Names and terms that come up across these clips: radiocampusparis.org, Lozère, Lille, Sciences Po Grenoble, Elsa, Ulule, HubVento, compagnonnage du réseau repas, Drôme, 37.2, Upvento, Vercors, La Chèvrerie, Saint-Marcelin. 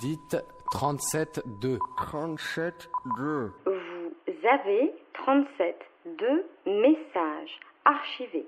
Dites 37.2. 37.2. Vous avez 37.2 messages archivés.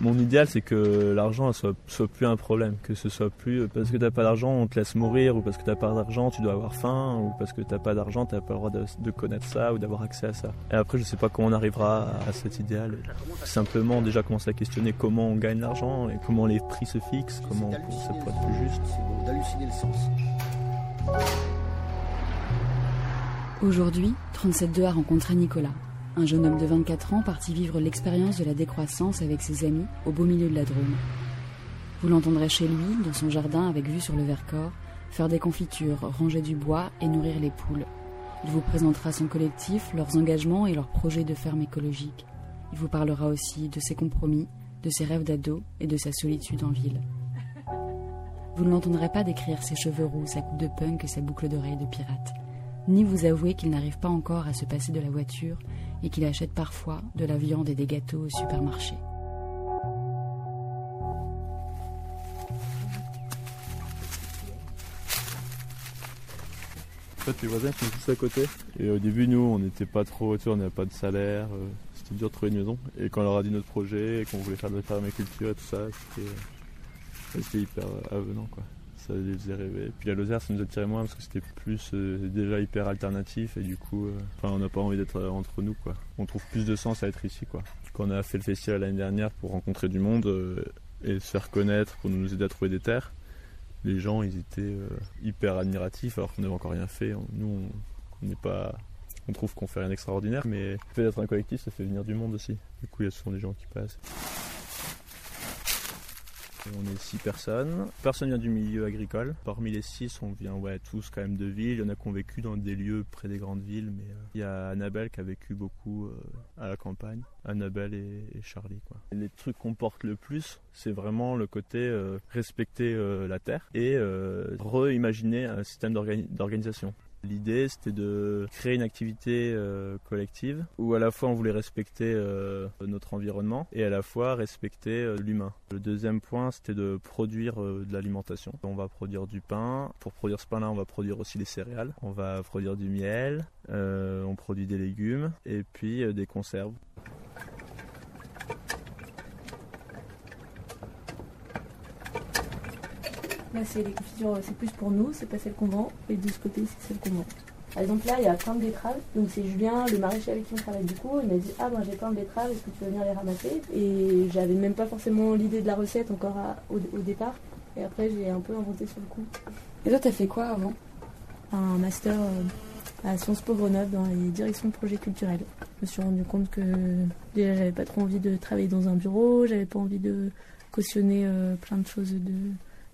Mon idéal, c'est que l'argent ne soit plus un problème, que ce soit plus parce que t'as pas d'argent, on te laisse mourir, ou parce que t'as pas d'argent, tu dois avoir faim, ou parce que t'as pas d'argent, t'as pas le droit de connaître ça ou d'avoir accès à ça. Et après, je sais pas comment on arrivera à cet idéal. Simplement, déjà commencer à questionner comment on gagne l'argent et comment les prix se fixent, comment ça pourrait être plus juste. C'est d'halluciner le sens. Aujourd'hui, 37.2 a rencontré Nicolas. Un jeune homme de 24 ans parti vivre l'expérience de la décroissance avec ses amis au beau milieu de la Drôme. Vous l'entendrez chez lui, dans son jardin avec vue sur le Vercors, faire des confitures, ranger du bois et nourrir les poules. Il vous présentera son collectif, leurs engagements et leurs projets de ferme écologique. Il vous parlera aussi de ses compromis, de ses rêves d'ado et de sa solitude en ville. Vous ne l'entendrez pas décrire ses cheveux roux, sa coupe de punk et sa boucle d'oreille de pirate, ni vous avouer qu'il n'arrive pas encore à se passer de la voiture et qu'il achète parfois de la viande et des gâteaux au supermarché. En fait, les voisins sont tous à côté. Et au début, nous, on n'était pas trop, on n'avait pas de salaire, c'était dur de trouver une maison. Et quand on leur a dit notre projet, et qu'on voulait faire de la permaculture et tout ça, c'était hyper avenant, quoi. Ça les faisait rêver. Puis la Lozère, ça nous attirait moins parce que c'était plus déjà hyper alternatif et du coup, on n'a pas envie d'être entre nous, quoi. On trouve plus de sens à être ici, quoi. Quand on a fait le festival l'année dernière pour rencontrer du monde et se faire connaître, pour nous aider à trouver des terres, les gens, ils étaient hyper admiratifs alors qu'on n'avait encore rien fait. Nous, on n'est pas... On trouve qu'on fait rien d'extraordinaire, mais le fait d'être un collectif, ça fait venir du monde aussi. Du coup, il y a souvent des gens qui passent. On est 6 personnes. Personne vient du milieu agricole. Parmi les 6, on vient tous quand même de villes. Il y en a qui ont vécu dans des lieux près des grandes villes. Mais il y a Annabelle qui a vécu beaucoup à la campagne. Annabelle et Charlie, quoi. Les trucs qu'on porte le plus, c'est vraiment le côté respecter la terre et reimaginer un système d'organisation. L'idée, c'était de créer une activité collective où à la fois on voulait respecter notre environnement et à la fois respecter l'humain. Le deuxième point, c'était de produire de l'alimentation. On va produire du pain. Pour produire ce pain-là, on va produire aussi des céréales. On va produire du miel, on produit des légumes et puis des conserves. Là, c'est les confitures, c'est plus pour nous, c'est pas celle qu'on vend, et de ce côté, c'est celle qu'on vend. Par exemple, là, il y a plein de betteraves, donc c'est Julien, le maraîcher avec qui on travaille beaucoup, il m'a dit « Ah, ben j'ai plein de betteraves, est-ce que tu veux venir les ramasser ?» Et j'avais même pas forcément l'idée de la recette encore au départ, et après j'ai un peu inventé sur le coup. Et toi, t'as fait quoi avant? Un master à Sciences Po Grenoble dans les directions de projets culturels. Je me suis rendu compte que déjà, j'avais pas trop envie de travailler dans un bureau, j'avais pas envie de cautionner plein de choses du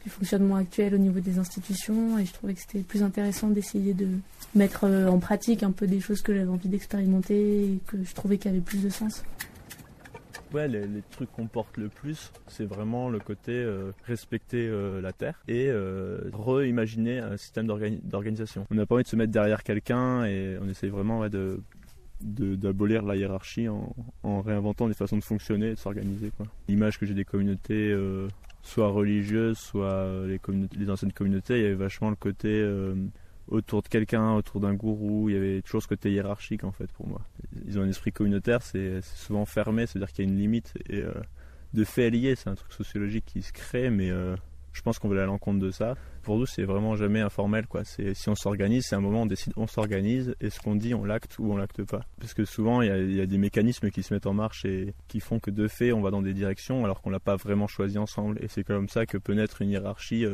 fonctionnement actuel au niveau des institutions et je trouvais que c'était plus intéressant d'essayer de mettre en pratique un peu des choses que j'avais envie d'expérimenter et que je trouvais qu'il y avait plus de sens. Ouais, les trucs qu'on porte le plus, c'est vraiment le côté respecter la terre et reimaginer un système d'organisation. On n'a pas envie de se mettre derrière quelqu'un et on essaye vraiment d'abolir la hiérarchie en réinventant des façons de fonctionner et de s'organiser, quoi. L'image que j'ai des communautés... soit religieuses, soit les anciennes communautés, il y avait vachement le côté autour de quelqu'un, autour d'un gourou, il y avait toujours ce côté hiérarchique en fait pour moi. Ils ont un esprit communautaire, c'est souvent fermé, c'est-à-dire qu'il y a une limite et de fait lié, c'est un truc sociologique qui se crée, mais je pense qu'on veut aller à l'encontre de ça. Pour nous, c'est vraiment jamais informel, quoi. Si on s'organise, c'est un moment où on décide, on s'organise, et ce qu'on dit, on l'acte ou on l'acte pas. Parce que souvent, il y a des mécanismes qui se mettent en marche et qui font que de fait, on va dans des directions alors qu'on l'a pas vraiment choisi ensemble. Et c'est comme ça que peut naître une hiérarchie,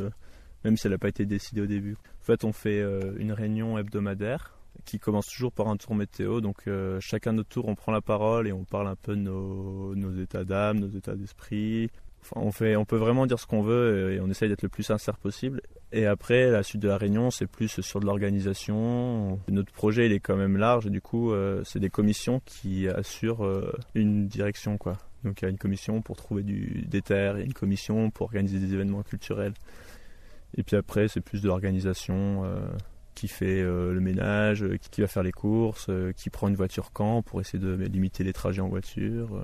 même si elle n'a pas été décidée au début. En fait, on fait une réunion hebdomadaire qui commence toujours par un tour météo. Donc chacun de notre tour, on prend la parole et on parle un peu de nos états d'âme, nos états d'esprit. Enfin, on peut vraiment dire ce qu'on veut et on essaye d'être le plus sincère possible. Et après, la suite de la réunion, c'est plus sur de l'organisation. Notre projet, il est quand même large et du coup, c'est des commissions qui assurent une direction, quoi. Donc il y a une commission pour trouver des terres, il y a une commission pour organiser des événements culturels. Et puis après, c'est plus de l'organisation qui fait le ménage, qui va faire les courses, qui prend une voiture quand pour essayer de limiter les trajets en voiture...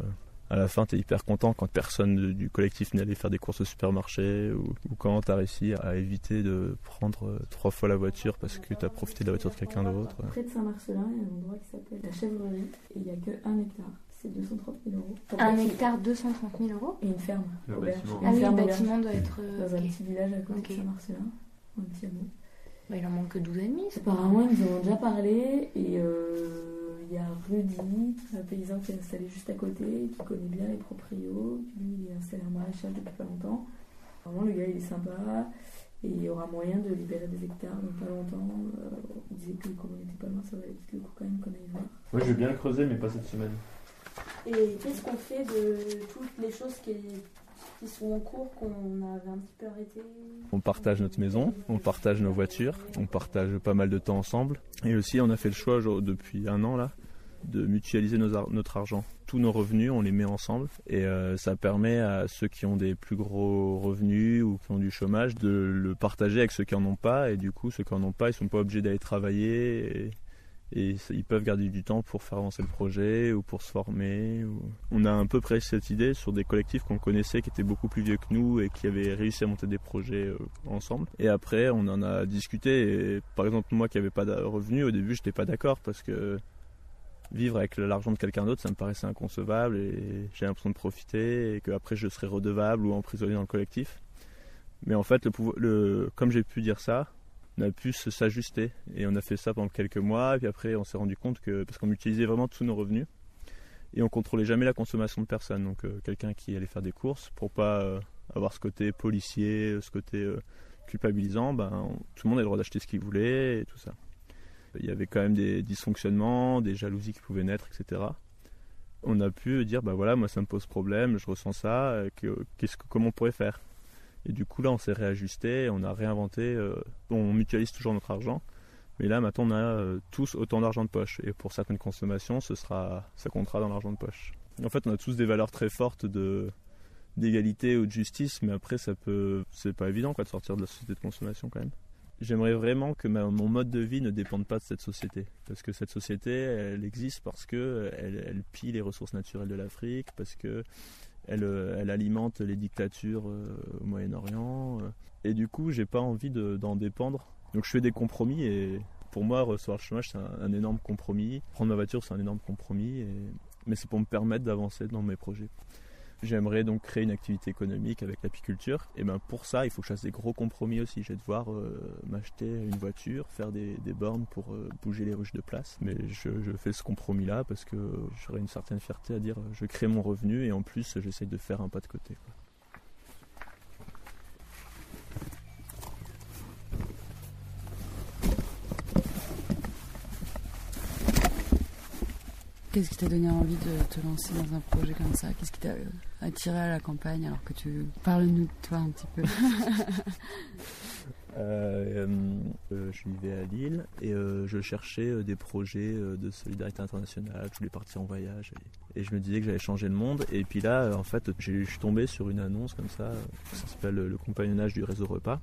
à la fin, tu es hyper content quand personne du collectif n'est allé faire des courses au supermarché ou quand tu as réussi à éviter de prendre 3 fois la voiture parce que tu as profité de la voiture de quelqu'un d'autre. Près de Saint-Marcelin, il y a un endroit qui s'appelle La Chèvrerie et il n'y a que 1 hectare. C'est 230 000 €. Un hectare, 230 000 €. Et une ferme. Le bâtiment. Ah oui, le bâtiment doit être... Dans un petit village à côté de Saint-Marcelin, un petit hameau. Bah, il en manque que 12,5. Apparemment, ils nous en ont déjà parlé et... Il y a Rudy, un paysan qui est installé juste à côté, qui connaît bien les proprios, lui il est installé en maraîchage depuis pas longtemps. Vraiment le gars il est sympa et il y aura moyen de libérer des hectares dans pas longtemps. On disait que comme on était pas loin, ça valait le coup quand même qu'on aille voir. Moi je veux bien le creuser mais pas cette semaine. Et qu'est-ce qu'on fait de toutes les choses qui sont en cours, qu'on avait un petit peu arrêté. On partage notre maison, on partage nos voitures, on partage pas mal de temps ensemble. Et aussi, on a fait le choix depuis 1 an là, de mutualiser notre argent. Tous nos revenus, on les met ensemble. Et ça permet à ceux qui ont des plus gros revenus ou qui ont du chômage de le partager avec ceux qui n'en ont pas. Et du coup, ceux qui n'en ont pas, ils ne sont pas obligés d'aller travailler. Et ils peuvent garder du temps pour faire avancer le projet ou pour se former. On a un peu pris cette idée sur des collectifs qu'on connaissait qui étaient beaucoup plus vieux que nous et qui avaient réussi à monter des projets ensemble. Et après, on en a discuté. Et par exemple, moi qui n'avais pas de revenus, au début, je n'étais pas d'accord parce que vivre avec l'argent de quelqu'un d'autre, ça me paraissait inconcevable et j'ai l'impression de profiter et qu'après, je serais redevable ou emprisonné dans le collectif. Mais en fait, comme j'ai pu dire ça, on a pu s'ajuster et on a fait ça pendant quelques mois et puis après on s'est rendu compte que parce qu'on utilisait vraiment tous nos revenus et on contrôlait jamais la consommation de personnes, donc quelqu'un qui allait faire des courses pour pas avoir ce côté policier, ce côté culpabilisant, tout le monde a le droit d'acheter ce qu'il voulait et tout ça. Il y avait quand même des dysfonctionnements, des jalousies qui pouvaient naître, etc. On a pu dire voilà, moi ça me pose problème, je ressens ça, comment on pourrait faire? Et du coup là on s'est réajusté, on a réinventé, on mutualise toujours notre argent, mais là maintenant on a tous autant d'argent de poche et pour certaines consommations ça comptera dans l'argent de poche. En fait on a tous des valeurs très fortes d'égalité ou de justice, mais après c'est pas évident de sortir de la société de consommation quand même. J'aimerais vraiment que mon mode de vie ne dépende pas de cette société, parce que cette société elle existe parce qu'elle pille les ressources naturelles de l'Afrique, parce que elle alimente les dictatures au Moyen-Orient. Et du coup, j'ai pas envie d'en dépendre. Donc je fais des compromis et pour moi, recevoir le chômage, c'est un énorme compromis. Prendre ma voiture, c'est un énorme compromis. Mais c'est pour me permettre d'avancer dans mes projets. J'aimerais donc créer une activité économique avec l'apiculture. Et pour ça, il faut que je fasse des gros compromis aussi. Je vais devoir m'acheter une voiture, faire des bornes pour bouger les ruches de place. Mais je fais ce compromis-là parce que j'aurais une certaine fierté à dire je crée mon revenu et en plus, j'essaie de faire un pas de côté. Qu'est-ce qui t'a donné envie de te lancer dans un projet comme ça? Qu'est-ce qui t'a attiré à la campagne alors que tu parles de toi un petit peu? Je vivais à Lille et je cherchais des projets de solidarité internationale. Je voulais partir en voyage et je me disais que j'allais changer le monde. Et puis là, en fait, je suis tombé sur une annonce comme ça, ça s'appelle le compagnonnage du réseau repas.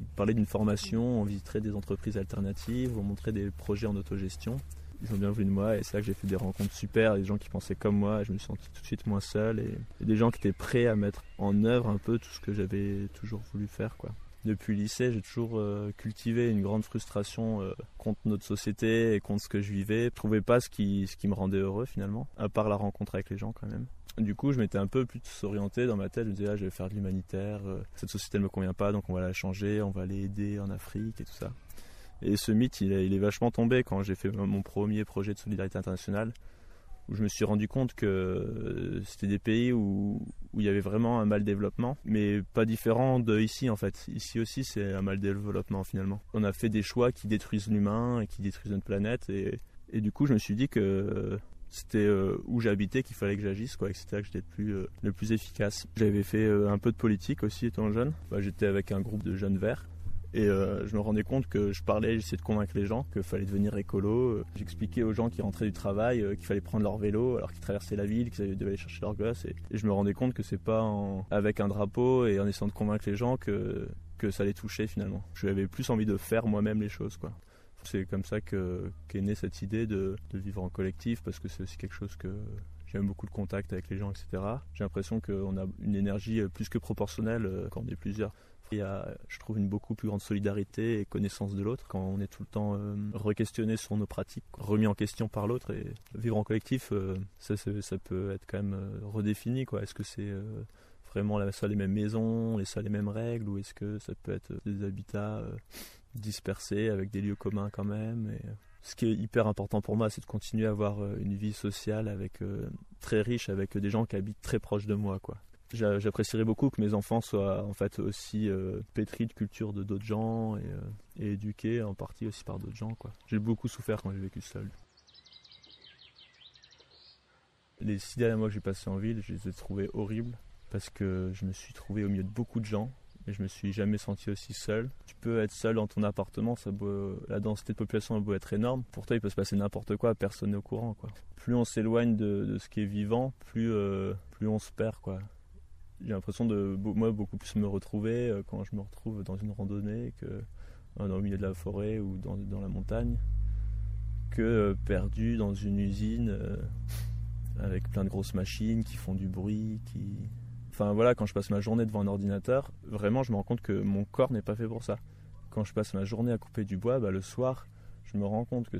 Il parlait d'une formation, on visiterait des entreprises alternatives, on montrait des projets en autogestion. Ils ont bien voulu de moi et c'est là que j'ai fait des rencontres super, des gens qui pensaient comme moi et je me suis senti tout de suite moins seul et des gens qui étaient prêts à mettre en œuvre un peu tout ce que j'avais toujours voulu faire, quoi. Depuis le lycée, j'ai toujours cultivé une grande frustration contre notre société et contre ce que je vivais. Je ne trouvais pas ce qui me rendait heureux finalement, à part la rencontre avec les gens quand même. Du coup, je m'étais un peu plus orienté dans ma tête. Je me disais, je vais faire de l'humanitaire, cette société ne me convient pas, donc on va la changer, on va aller aider en Afrique et tout ça. Et ce mythe, il est vachement tombé quand j'ai fait mon premier projet de solidarité internationale, où je me suis rendu compte que c'était des pays où il y avait vraiment un mal développement, mais pas différent d'ici en fait. Ici aussi, c'est un mal développement finalement. On a fait des choix qui détruisent l'humain et qui détruisent notre planète, et du coup, je me suis dit que c'était où j'habitais qu'il fallait que j'agisse, quoi, etc., que j'étais le plus efficace. J'avais fait un peu de politique aussi étant jeune. J'étais avec un groupe de jeunes verts. Et je me rendais compte que je parlais, j'essayais de convaincre les gens qu'il fallait devenir écolo. J'expliquais aux gens qui rentraient du travail qu'il fallait prendre leur vélo alors qu'ils traversaient la ville, qu'ils devaient aller chercher leurs gosses. Et je me rendais compte que c'est pas avec un drapeau et en essayant de convaincre les gens que ça les touchait finalement. J'avais plus envie de faire moi-même les choses, quoi. C'est comme ça qu'est née cette idée de vivre en collectif, parce que c'est aussi quelque chose que J'aime beaucoup le contact avec les gens, etc. J'ai l'impression qu'on a une énergie plus que proportionnelle quand on est plusieurs. Il y a, je trouve, une beaucoup plus grande solidarité et connaissance de l'autre quand on est tout le temps re-questionné sur nos pratiques, remis en question par l'autre. Et vivre en collectif, ça peut être quand même redéfini, quoi. Est-ce que c'est vraiment ça les mêmes maisons, ça les mêmes règles, ou est-ce que ça peut être des habitats dispersés avec des lieux communs quand même et... Ce qui est hyper important pour moi, c'est de continuer à avoir une vie sociale avec, très riche, avec des gens qui habitent très proche de moi, quoi. J'apprécierais beaucoup que mes enfants soient en fait aussi pétris de culture de d'autres gens et éduqués en partie aussi par d'autres gens, quoi. J'ai beaucoup souffert quand j'ai vécu seul. Les 6 derniers mois que j'ai passés en ville, je les ai trouvés horribles parce que je me suis trouvé au milieu de beaucoup de gens. Et je me suis jamais senti aussi seul. Tu peux être seul dans ton appartement, la densité de population a beau être énorme. Pour toi, il peut se passer n'importe quoi, personne n'est au courant, quoi. Plus on s'éloigne de ce qui est vivant, plus on se perd, quoi. J'ai l'impression de moi beaucoup plus me retrouver quand je me retrouve dans une randonnée, au milieu de la forêt ou dans la montagne, que perdu dans une usine avec plein de grosses machines qui font du bruit, Enfin voilà, quand je passe ma journée devant un ordinateur, vraiment je me rends compte que mon corps n'est pas fait pour ça. Quand je passe ma journée à couper du bois, le soir, je me rends compte que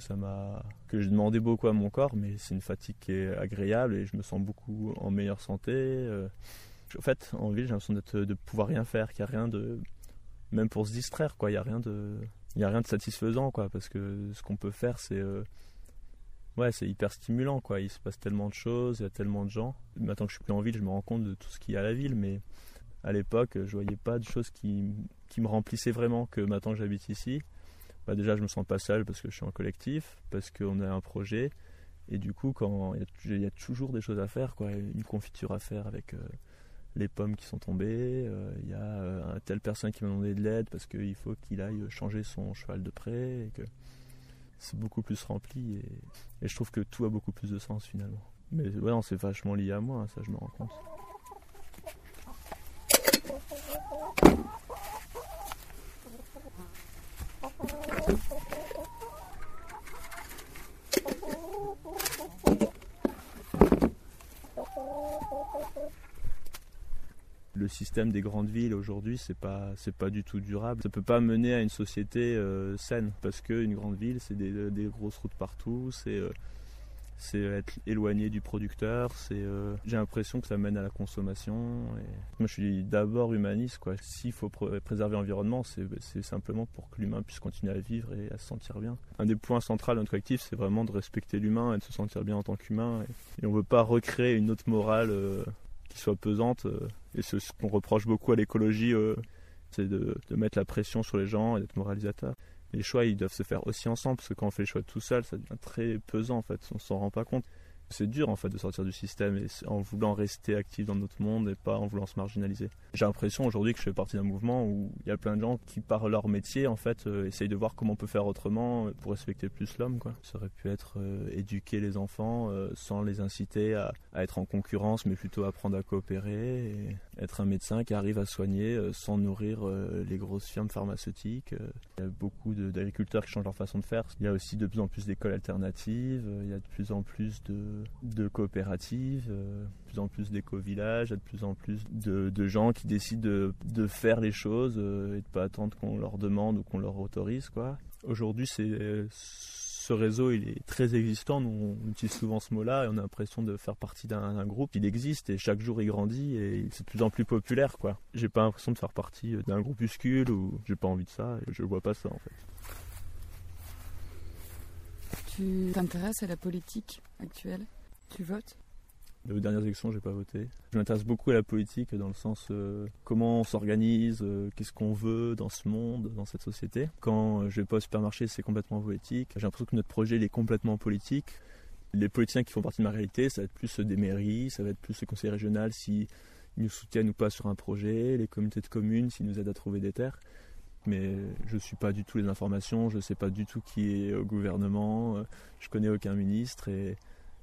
j'ai demandé beaucoup à mon corps, mais c'est une fatigue qui est agréable et je me sens beaucoup en meilleure santé. En fait, en ville, j'ai l'impression de pouvoir rien faire, qu'il n'y a rien de... Même pour se distraire, quoi, il n'y a rien de satisfaisant, quoi, parce que ce qu'on peut faire, c'est... Ouais, c'est hyper stimulant, quoi. Il se passe tellement de choses, il y a tellement de gens. Maintenant que je suis plus en ville, je me rends compte de tout ce qu'il y a à la ville, mais à l'époque, je voyais pas de choses qui me remplissaient vraiment, que maintenant que j'habite ici. Déjà, je me sens pas seul parce que je suis en collectif, parce qu'on a un projet, et du coup, quand il y a toujours des choses à faire, quoi. Une confiture à faire avec les pommes qui sont tombées, il y a telle personne qui m'a demandé de l'aide parce qu'il faut qu'il aille changer son cheval de près, et que... C'est beaucoup plus rempli et je trouve que tout a beaucoup plus de sens finalement. Mais ouais, non, c'est vachement lié à moi, hein, ça je me rends compte. Le système des grandes villes aujourd'hui, c'est pas du tout durable. Ça peut pas mener à une société saine parce qu'une grande ville, c'est des grosses routes partout, c'est être éloigné du producteur. J'ai l'impression que ça mène à la consommation. Et... Moi, je suis d'abord humaniste, quoi. S'il faut préserver l'environnement, c'est simplement pour que l'humain puisse continuer à vivre et à se sentir bien. Un des points centraux de notre collectif, c'est vraiment de respecter l'humain et de se sentir bien en tant qu'humain. Et on veut pas recréer une autre morale. Qui soit pesante, et c'est ce qu'on reproche beaucoup à l'écologie, c'est de mettre la pression sur les gens et d'être moralisateur. Les choix, ils doivent se faire aussi ensemble, parce que quand on fait les choix tout seul, ça devient très pesant, en fait, on s'en rend pas compte. C'est dur, en fait, de sortir du système, et en voulant rester actif dans notre monde et pas en voulant se marginaliser. J'ai l'impression aujourd'hui que je fais partie d'un mouvement où il y a plein de gens qui, par leur métier, en fait, essayent de voir comment on peut faire autrement pour respecter plus l'homme, quoi. Ça aurait pu être éduquer les enfants sans les inciter à être en concurrence, mais plutôt apprendre à coopérer, et être un médecin qui arrive à soigner sans nourrir les grosses firmes pharmaceutiques. Il y a beaucoup d'agriculteurs qui changent leur façon de faire. Il y a aussi de plus en plus d'écoles alternatives, il y a de plus en plus de coopératives, de plus en plus d'éco-villages, de plus en plus de gens qui décident de faire les choses et de ne pas attendre qu'on leur demande ou qu'on leur autorise, quoi. Aujourd'hui, ce réseau, il est très existant. Nous, on utilise souvent ce mot-là et on a l'impression de faire partie d'un groupe. Il existe et chaque jour, il grandit et c'est de plus en plus populaire, quoi. J'ai pas l'impression de faire partie d'un groupuscule ou j'ai pas envie de ça. Je vois pas ça, en fait. Tu t'intéresses à la politique actuelle? Tu votes? Aux dernières élections, j'ai pas voté. Je m'intéresse beaucoup à la politique dans le sens comment on s'organise, qu'est-ce qu'on veut dans ce monde, dans cette société. Quand je vais pas au supermarché, c'est complètement politique. J'ai l'impression que notre projet il est complètement politique. Les politiciens qui font partie de ma réalité, ça va être plus des mairies, ça va être plus le conseil régional s'ils nous soutiennent ou pas sur un projet, les communautés de communes s'ils nous aident à trouver des terres. Mais je ne suis pas du tout les informations, je ne sais pas du tout qui est au gouvernement, je ne connais aucun ministre et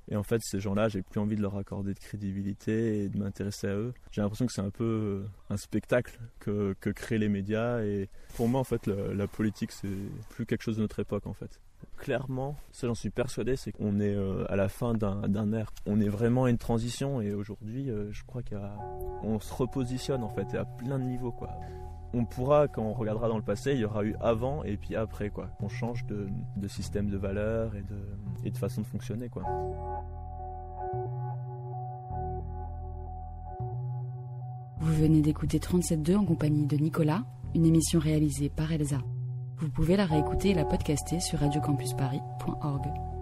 Et en fait, ces gens-là, j'ai plus envie de leur accorder de crédibilité et de m'intéresser à eux. J'ai l'impression que c'est un peu un spectacle que créent les médias. Et pour moi, en fait, la politique, c'est plus quelque chose de notre époque, en fait. Clairement, ça j'en suis persuadé, c'est qu'on est à la fin d'un ère. On est vraiment à une transition et aujourd'hui, je crois qu'on se repositionne en fait, et à plein de niveaux, quoi. On pourra, quand on regardera dans le passé, il y aura eu avant et puis après, quoi. On change de système de valeurs et de façon de fonctionner, quoi. Vous venez d'écouter 37.2 en compagnie de Nicolas, une émission réalisée par Elsa. Vous pouvez la réécouter et la podcaster sur radiocampusparis.org.